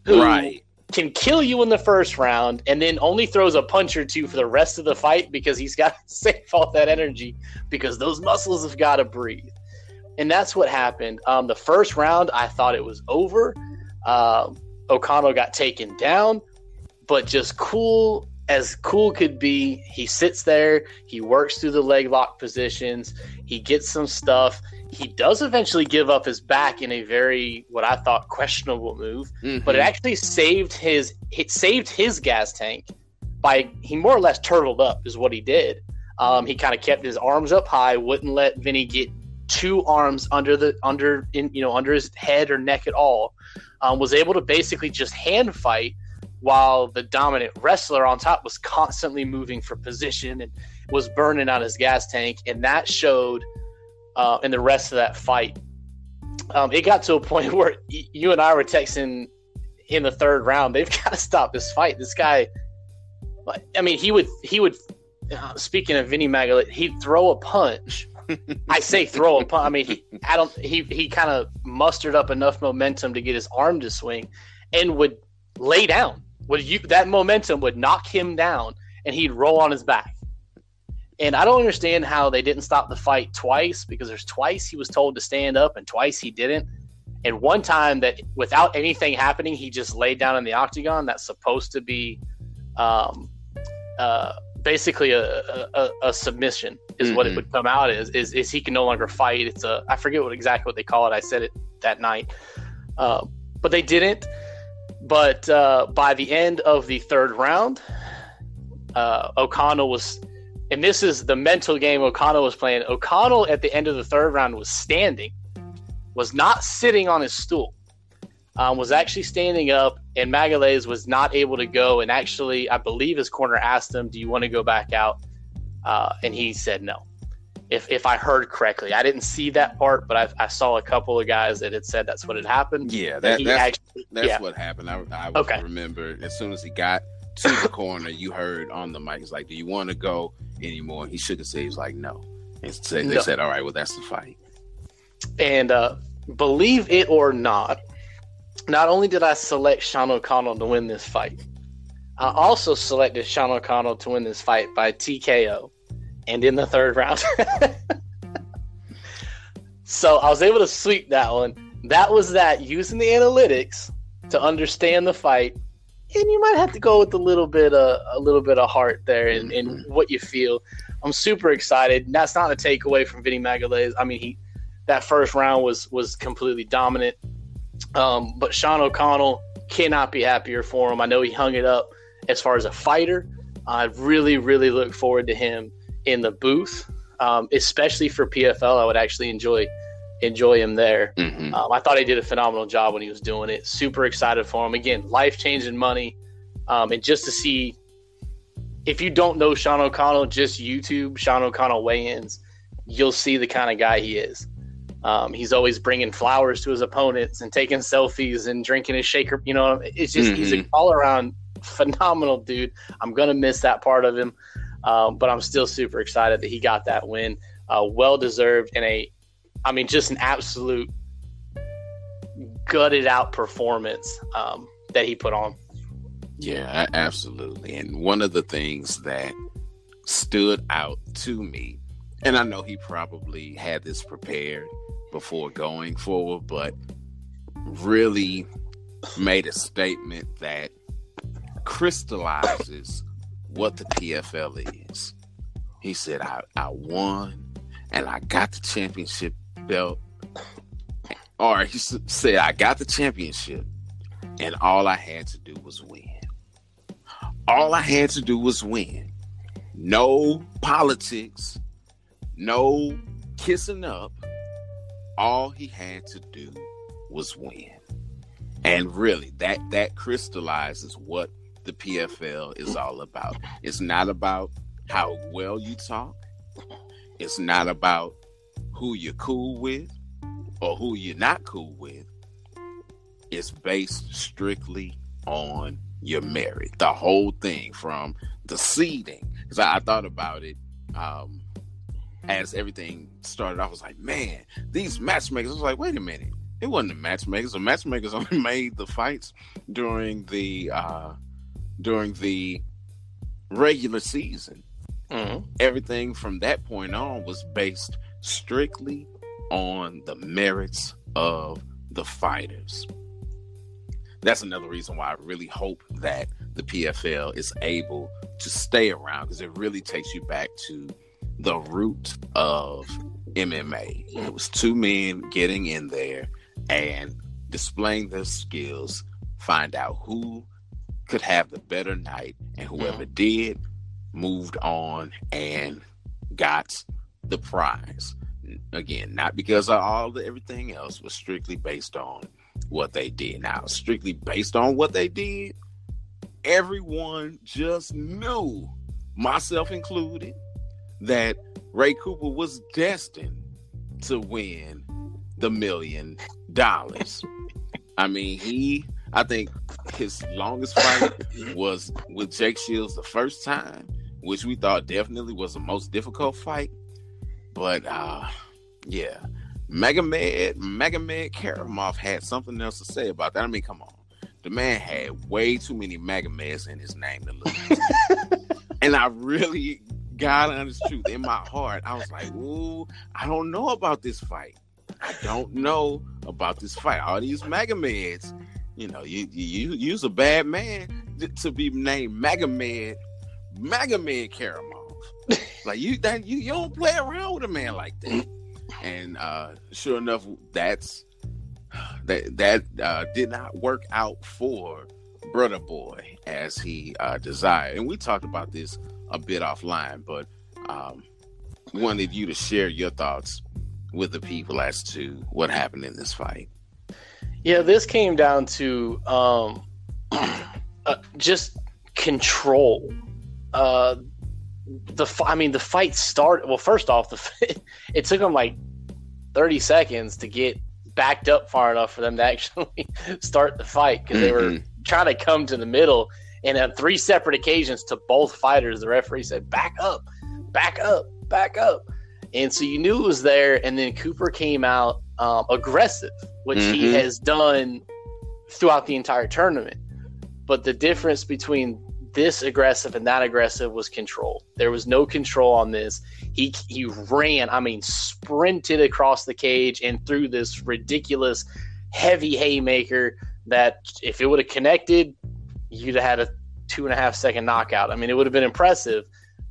who right. can kill you in the first round and then only throws a punch or two for the rest of the fight because he's got to save all that energy because those muscles have got to breathe. And that's what happened. Um, the first round, I thought it was over. Uh, O'Connell got taken down, but just cool as cool could be, he sits there, he works through the leg lock positions, he gets some stuff. He does eventually give up his back in a very, what I thought, questionable move, mm-hmm. but it actually saved his it saved his gas tank by, he more or less turtled up is what he did. Um, he kind of kept his arms up high, wouldn't let Vinny get two arms under the under in you know under his head or neck at all, um, was able to basically just hand fight while the dominant wrestler on top was constantly moving for position and was burning out his gas tank. And that showed uh, in the rest of that fight. Um, it got to a point where you and I were texting in the third round, they've got to stop this fight. This guy, I mean, he would, he would, uh, speaking of Vinny Magalhães, he'd throw a punch. I say throw a punch. I mean, he, I don't, he, he kind of mustered up enough momentum to get his arm to swing and would lay down. Would you, that momentum would knock him down, and he'd roll on his back. And I don't understand how they didn't stop the fight twice, because there's twice he was told to stand up and twice he didn't. And one time that without anything happening, he just laid down in the octagon. That's supposed to be um, uh, basically a, a, a submission is mm-hmm. what it would come out as, is, is he can no longer fight. It's a, I forget what exactly what they call it. I said it that night. Uh, but they didn't. But uh, by the end of the third round, uh, O'Connell was – and this is the mental game O'Connell was playing. O'Connell at the end of the third round was standing, was not sitting on his stool, um, was actually standing up, and Magalhães was not able to go. And actually, I believe his corner asked him, do you want to go back out? Uh, and he said no, if if I heard correctly. I didn't see that part, but I, I saw a couple of guys that had said that's what had happened. Yeah, that, that's, actually, that's yeah. what happened. I, I was, okay. remember as soon as he got to the corner, you heard on the mic, it's like, do you want to go anymore? He shook his head. He was like, no. And so they no. said, all right, well, that's the fight. And uh, believe it or not, not only did I select Sean O'Connell to win this fight, I also selected Sean O'Connell to win this fight by T K O. And in the third round. So I was able to sweep that one. That was that, using the analytics to understand the fight. And you might have to go with a little bit of, a little bit of heart there and, and what you feel. I'm super excited. And that's not a takeaway from Vinny Magalhães. I mean, he that first round was, was completely dominant. Um, but Sean O'Connell, cannot be happier for him. I know he hung it up as far as a fighter. I really, really look forward to him in the booth, um, especially for P F L. I would actually enjoy enjoy him there. Mm-hmm. Um, I thought he did a phenomenal job when he was doing it. Super excited for him. Again, life-changing money. Um, and just to see, if you don't know Sean O'Connell, just YouTube Sean O'Connell weigh-ins, you'll see the kind of guy he is. Um, he's always bringing flowers to his opponents and taking selfies and drinking his shaker. You know, it's just, mm-hmm. he's an all-around phenomenal dude. I'm going to miss that part of him. Um, but I'm still super excited that he got that win. Uh, well-deserved, and a, I mean, just an absolute gutted-out performance um, that he put on. Yeah, absolutely. And one of the things that stood out to me, and I know he probably had this prepared, before going forward, but really made a statement that crystallizes what the P F L is. He said, I, I won and I got the championship belt. Or he said, I got the championship and all I had to do was win. All I had to do was win. No politics, no kissing up. All he had to do was win. And really, that, that crystallizes what the P F L is all about. It's not about how well you talk. It's not about who you're cool with or who you're not cool with. It's based strictly on your merit. The whole thing, from the seeding. Because I, I thought about it um, as everything started. I was like, man, these matchmakers. I was like, wait a minute. It wasn't the matchmakers. The matchmakers only made the fights during the uh, during the regular season. Mm-hmm. Everything from that point on was based strictly on the merits of the fighters. That's another reason why I really hope that the P F L is able to stay around, because it really takes you back to the root of M M A. It was two men getting in there and displaying their skills, find out who could have the better night, and whoever did moved on and got the prize. Again, not because of all the everything else, was strictly based on what they did. Now, strictly based on what they did, everyone just knew, myself included, that Ray Cooper was destined to win the million dollars. I mean, he, I think his longest fight was with Jake Shields the first time, which we thought definitely was the most difficult fight. But, uh, yeah, Magomed Magomed Karamov had something else to say about that. I mean, come on. The man had way too many Magomeds in his name to lose. And I really, God honest truth, in my heart, I was like, ooh, I don't know about this fight. I don't know about this fight. All these Magomeds, you know, you you you's a bad man to be named Magomed Magomed Karamov. Like, you that you, you don't play around with a man like that. And uh, sure enough, that's that that uh, did not work out for Brother Boy as he uh, desired. And we talked about this a bit offline, but um, wanted you to share your thoughts with the people as to what happened in this fight. Yeah, this came down to um, uh, just control. Uh, The I mean, the fight started. Well, first off, the it took them like thirty seconds to get backed up far enough for them to actually start the fight, because mm-hmm. they were trying to come to the middle. And on three separate occasions, to both fighters, the referee said, "Back up, back up, back up." And so you knew it was there. And then Cooper came out um, aggressive, which mm-hmm. he has done throughout the entire tournament. But the difference between this aggressive and that aggressive was control. There was no control on this. He he ran, I mean, sprinted across the cage and threw this ridiculous heavy haymaker that if it would have connected, you'd have had a two and a half second knockout. I mean, it would have been impressive,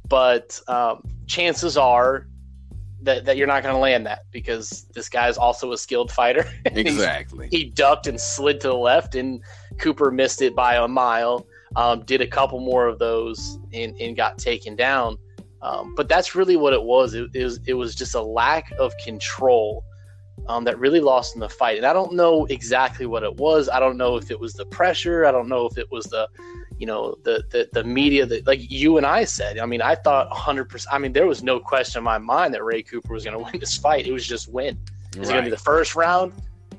but um, chances are that, that you're not going to land that, because this guy is also a skilled fighter. Exactly. he, he ducked and slid to the left, and Cooper missed it by a mile. Um, did a couple more of those and, and got taken down. Um, but that's really what it was. It, it was it was just a lack of control um, that really lost in the fight. And I don't know exactly what it was. I don't know if it was the pressure. I don't know if it was the, you know, the the, the media that, like you and I said. I mean, I thought one hundred percent. I mean, there was no question in my mind that Ray Cooper was going to win this fight. It was just win. Is right. It going to be the first round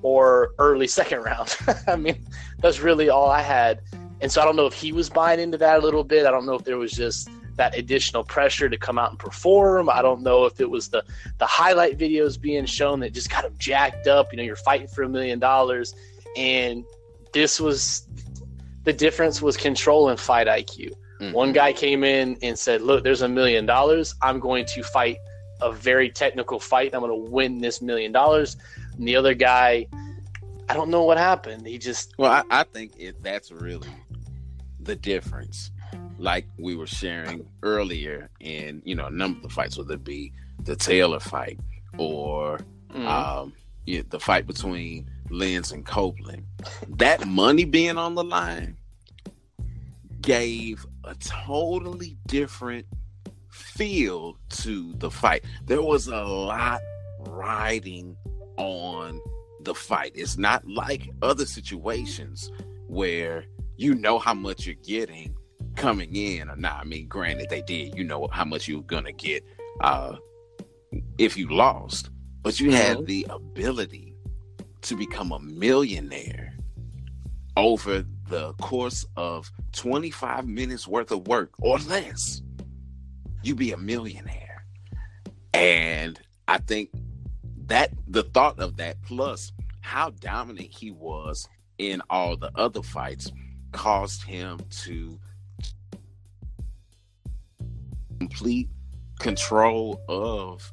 or early second round? I mean, that's really all I had. And so I don't know if he was buying into that a little bit. I don't know if there was just that additional pressure to come out and perform. I don't know if it was the, the highlight videos being shown that just got him jacked up. You know, you're fighting for a million dollars. And this was – the difference was control and fight I Q. Mm-hmm. One guy came in and said, look, there's a million dollars. I'm going to fight a very technical fight. I'm going to win this million dollars. And the other guy, I don't know what happened. He just. Well, I, I think it, that's really the difference. Like we were sharing earlier in, you know, a number of the fights, whether it be the Taylor fight or mm-hmm. um, you know, the fight between Lins and Copeland, that money being on the line gave a totally different feel to the fight. There was a lot riding on the fight. It's not like other situations where you know how much you're getting coming in or not. I mean, granted, they did, you know how much you were going to get uh, if you lost, but you had the ability to become a millionaire over the course of twenty-five minutes worth of work or less. You be a millionaire. And I think that the thought of that, plus how dominant he was in all the other fights, caused him to complete control of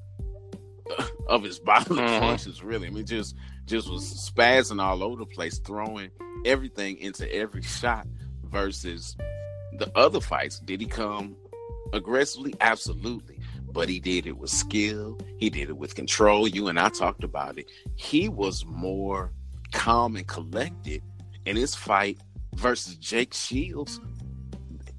of his bodily mm-hmm. functions, really. I mean, just just was spazzing all over the place, throwing everything into every shot versus the other fights. Did he come aggressively? Absolutely. But he did it with skill. He did it with control. You and I talked about it. He was more calm and collected in his fight versus Jake Shields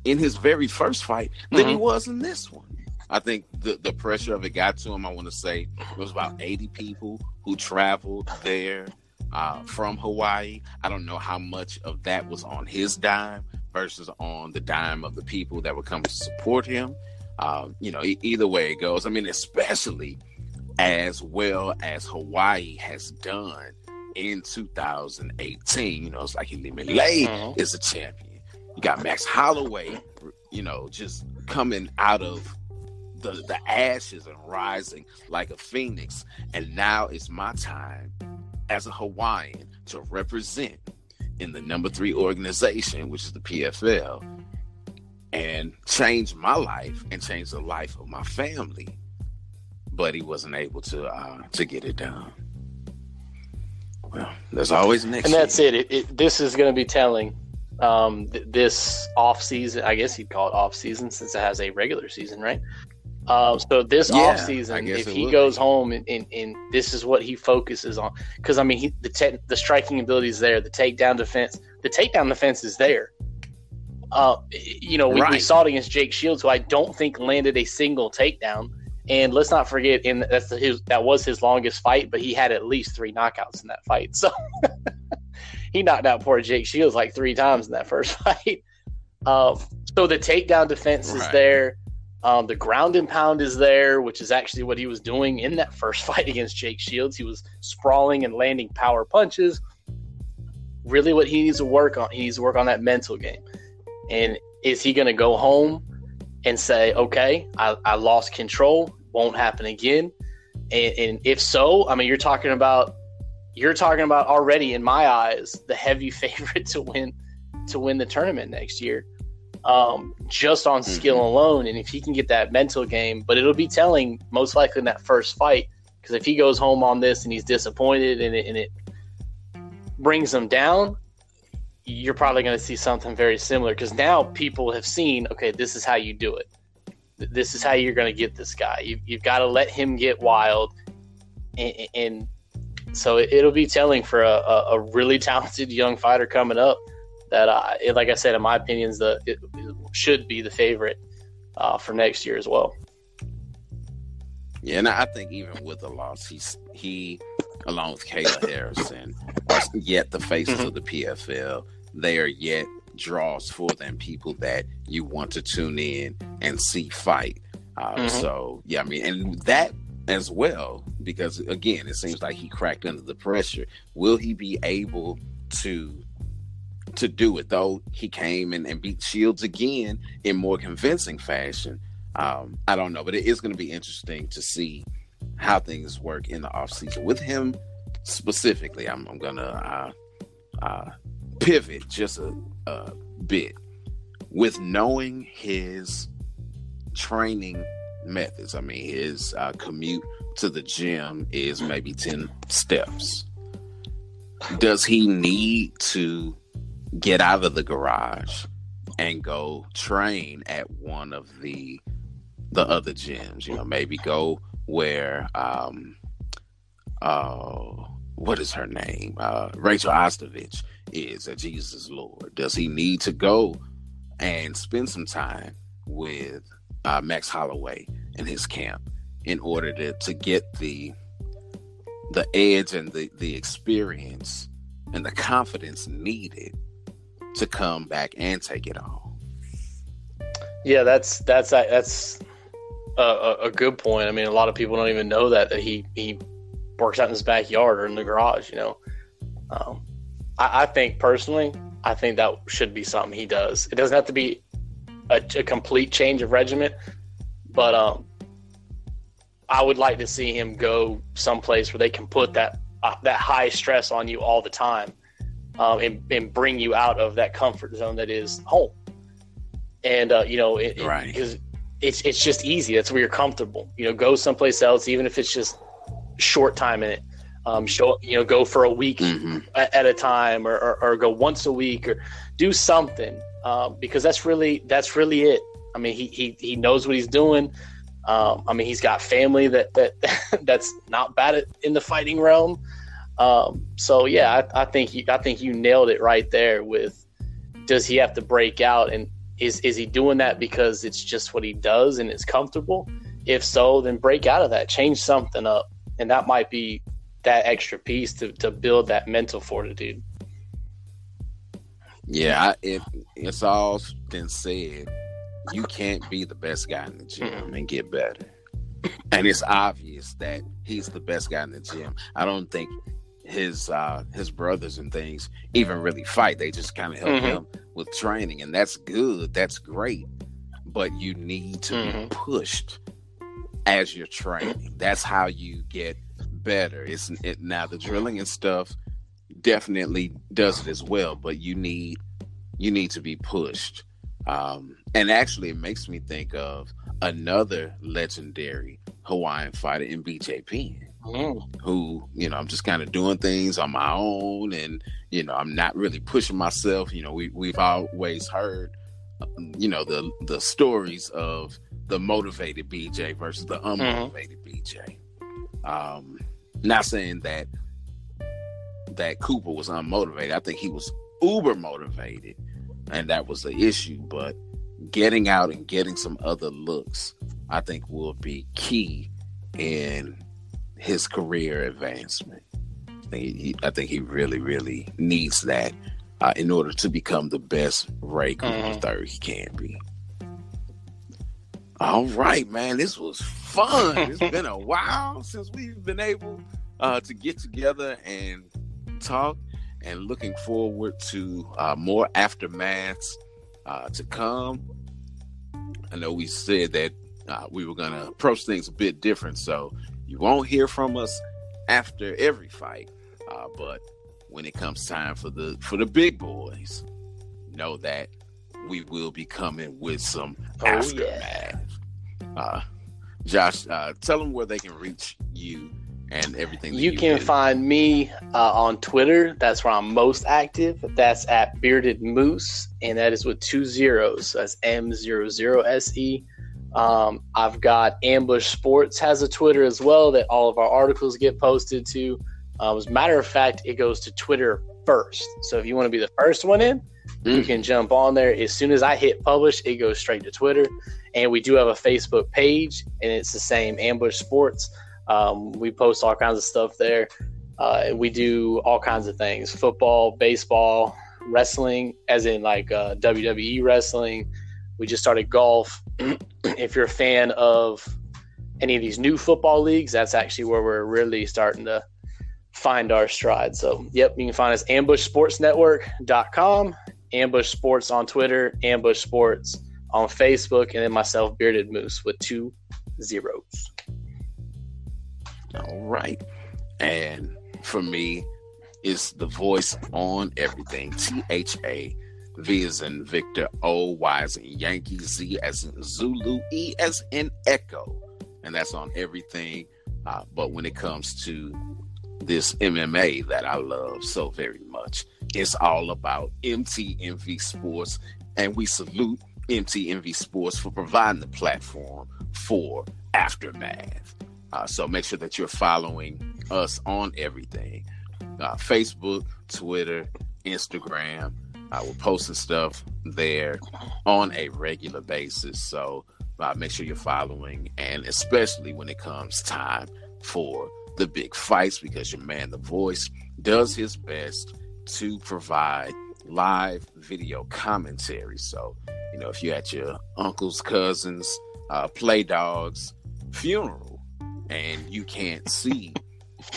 in his very first fight mm-hmm. than he was in this one. I think the, the pressure of it got to him. I want to say it was about eighty people who traveled there uh, from Hawaii. I don't know how much of that was on his dime versus on the dime of the people that were coming to support him. Uh, you know, e- either way it goes. I mean, especially as well as Hawaii has done in two thousand eighteen. You know, it's like Felipe Lins is a champion. You got Max Holloway, you know, just coming out of The, the ashes and rising like a phoenix. And now it's my time as a Hawaiian to represent in the number three organization, which is the P F L, and change my life and change the life of my family. But he wasn't able to uh, to get it done. Well, there's always next and that's year. it. It, it this is going to be telling. Um, th- this off season, I guess you'd call it off season, since it has a regular season, right? Um, so this yeah, off season, if he would. goes home and, and, and this is what he focuses on, because I mean, he, the te- the striking ability is there, the takedown defense, the takedown defense is there. Uh, you know, we, right. we saw it against Jake Shields, who I don't think landed a single takedown. And let's not forget, and that's the, his that was his longest fight, but he had at least three knockouts in that fight. So. He knocked out poor Jake Shields like three times in that first fight. Uh, so the takedown defense right. is there. Um, the ground and pound is there, which is actually what he was doing in that first fight against Jake Shields. He was sprawling and landing power punches. Really what he needs to work on, he needs to work on that mental game. And is he going to go home and say, okay, I, I lost control, won't happen again? And, and if so, I mean, you're talking about You're talking about already, in my eyes, the heavy favorite to win to win the tournament next year, um, just on mm-hmm. skill alone. And if he can get that mental game, but it'll be telling most likely in that first fight, because if he goes home on this and he's disappointed and it, and it brings him down, you're probably going to see something very similar, because now people have seen, okay, this is how you do it. This is how you're going to get this guy. You, you've got to let him get wild and, and – So it'll be telling for a, a, a really talented young fighter coming up that, uh, it, like I said, in my opinion, is the it, it should be the favorite uh, for next year as well. Yeah, and I think even with the loss, he's, he, along with Kayla Harrison, are yet the faces mm-hmm. of the P F L. They are yet draws for them, people that you want to tune in and see fight. Uh, mm-hmm. So, yeah, I mean, and that as well, because again, it seems like he cracked under the pressure. Will he be able to to do it? Though he came and, and beat Shields again in more convincing fashion. Um, I don't know, but it is going to be interesting to see how things work in the offseason with him specifically. I'm, I'm going to uh, uh, pivot just a, a bit with knowing his training methods. I mean, his uh, commute to the gym is maybe ten steps. Does he need to get out of the garage and go train at one of the the other gyms? You know, maybe go where um uh what is her name? Uh, Rachel Ostovich is at Jesus Lord. Does he need to go and spend some time with uh, Max Holloway in his camp in order to, to get the the edge and the, the experience and the confidence needed to come back and take it on? Yeah, that's that's that's a, a good point. I mean, a lot of people don't even know that that he he works out in his backyard or in the garage. You know, um, I, I think personally, I think that should be something he does. It doesn't have to be a, a complete change of regimen, but um, I would like to see him go someplace where they can put that uh, that high stress on you all the time, um, and, and bring you out of that comfort zone that is home. And uh, you know, it, right. it, it's it's just easy. That's where you're comfortable. You know, go someplace else, even if it's just short time in it. Um, show you know, go for a week mm-hmm. at, at a time, or, or or go once a week, or do something, uh, because that's really that's really it. I mean, he he he knows what he's doing. Um, I mean, he's got family that that that's not bad at, in the fighting realm. Um, so yeah, I, I think he, I think you nailed it right there. With does he have to break out, and is is he doing that because it's just what he does and it's comfortable? If so, then break out of that, change something up, and that might be that extra piece to, to build that mental fortitude. Yeah, I, it, it's all been said. You can't be the best guy in the gym and get better. And it's obvious that he's the best guy in the gym. I don't think his uh, his brothers and things even really fight. They just kind of help mm-hmm. him with training, and that's good. That's great. But you need to mm-hmm. be pushed as you're training. That's how you get better. It's it, now the drilling and stuff definitely does it as well, but you need you need to be pushed. Um, and actually, it makes me think of another legendary Hawaiian fighter in B J Penn, oh. who, you know, I'm just kind of doing things on my own, and you know, I'm not really pushing myself. You know, we we've always heard, you know, the the stories of the motivated B J versus the unmotivated mm-hmm. B J. Um, not saying that that Cooper was unmotivated. I think he was uber motivated, and that was the issue. But getting out and getting some other looks, I think, will be key in his career advancement. I think he, I think he really, really needs that uh, in order to become the best Ray Cooper mm-hmm. third he can be. All right, man. This was fun. It's been a while since we've been able uh, to get together and talk, and looking forward to uh, more aftermaths uh, to come. I know we said that uh, we were going to approach things a bit different, so you won't hear from us after every fight. Uh, but when it comes time for the for the big boys, know that we will be coming with some oh, aftermath. Yeah. Uh, Josh, uh, tell them where they can reach you and everything. That you, you can did. Find me uh, on Twitter. That's where I'm most active. That's at Bearded Moose, and that is with two zeros. So that's M zero zero S E. Um, I've got Ambush Sports has a Twitter as well that all of our articles get posted to. Um, as a matter of fact, it goes to Twitter first. So if you want to be the first one in, you can jump on there. As soon as I hit publish, it goes straight to Twitter. And we do have a Facebook page, and it's the same, Ambush Sports. Um, we post all kinds of stuff there. Uh, we do all kinds of things, football, baseball, wrestling, as in like uh, W W E wrestling. We just started golf. If you're a fan of any of these new football leagues, that's actually where we're really starting to find our stride. So, yep, you can find us Ambush Sports Network dot com. Ambush Sports on Twitter, Ambush Sports on Facebook, and then myself, Bearded Moose, with two zeros. All right. And for me, it's the voice on everything, T H A V as in Victor, O, Y as in Yankee, Z as in Zulu, E as in Echo. And that's on everything. Uh, but when it comes to this M M A that I love so very much, it's all about M T M V Sports. And we salute M T M V Sports for providing the platform for Aftermath. Uh, so make sure that you're following us on everything. Uh, Facebook, Twitter, Instagram. Uh, we're posting stuff there on a regular basis. So uh, make sure you're following. And especially when it comes time for the big fights, because your man, The Voice, does his best to provide live video commentary. So, you know, if you're at your uncle's, cousin's, uh, play dog's funeral and you can't see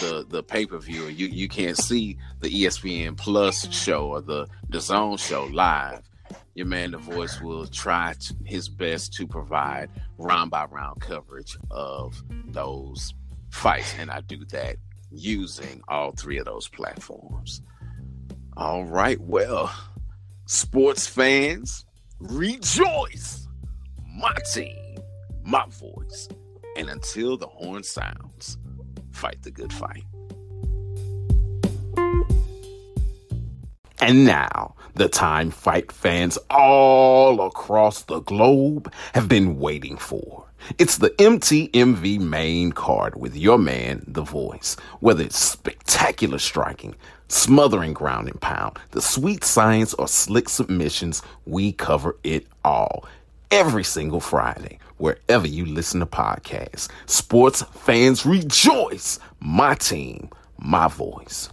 the the pay-per-view, or you, you can't see the E S P N Plus show or the DAZN show live, your man, The Voice, will try to, his best to provide round-by-round coverage of those fights. And I do that using all three of those platforms. All right, well, sports fans, rejoice! My team, my voice. And until the horn sounds, fight the good fight. And now, the time fight fans all across the globe have been waiting for. It's the M T M V main card with your man, The Voice. Whether it's spectacular striking, smothering ground and pound, the sweet science, or slick submissions, we cover it all. Every single Friday, wherever you listen to podcasts. Sports fans, rejoice! My team, my voice.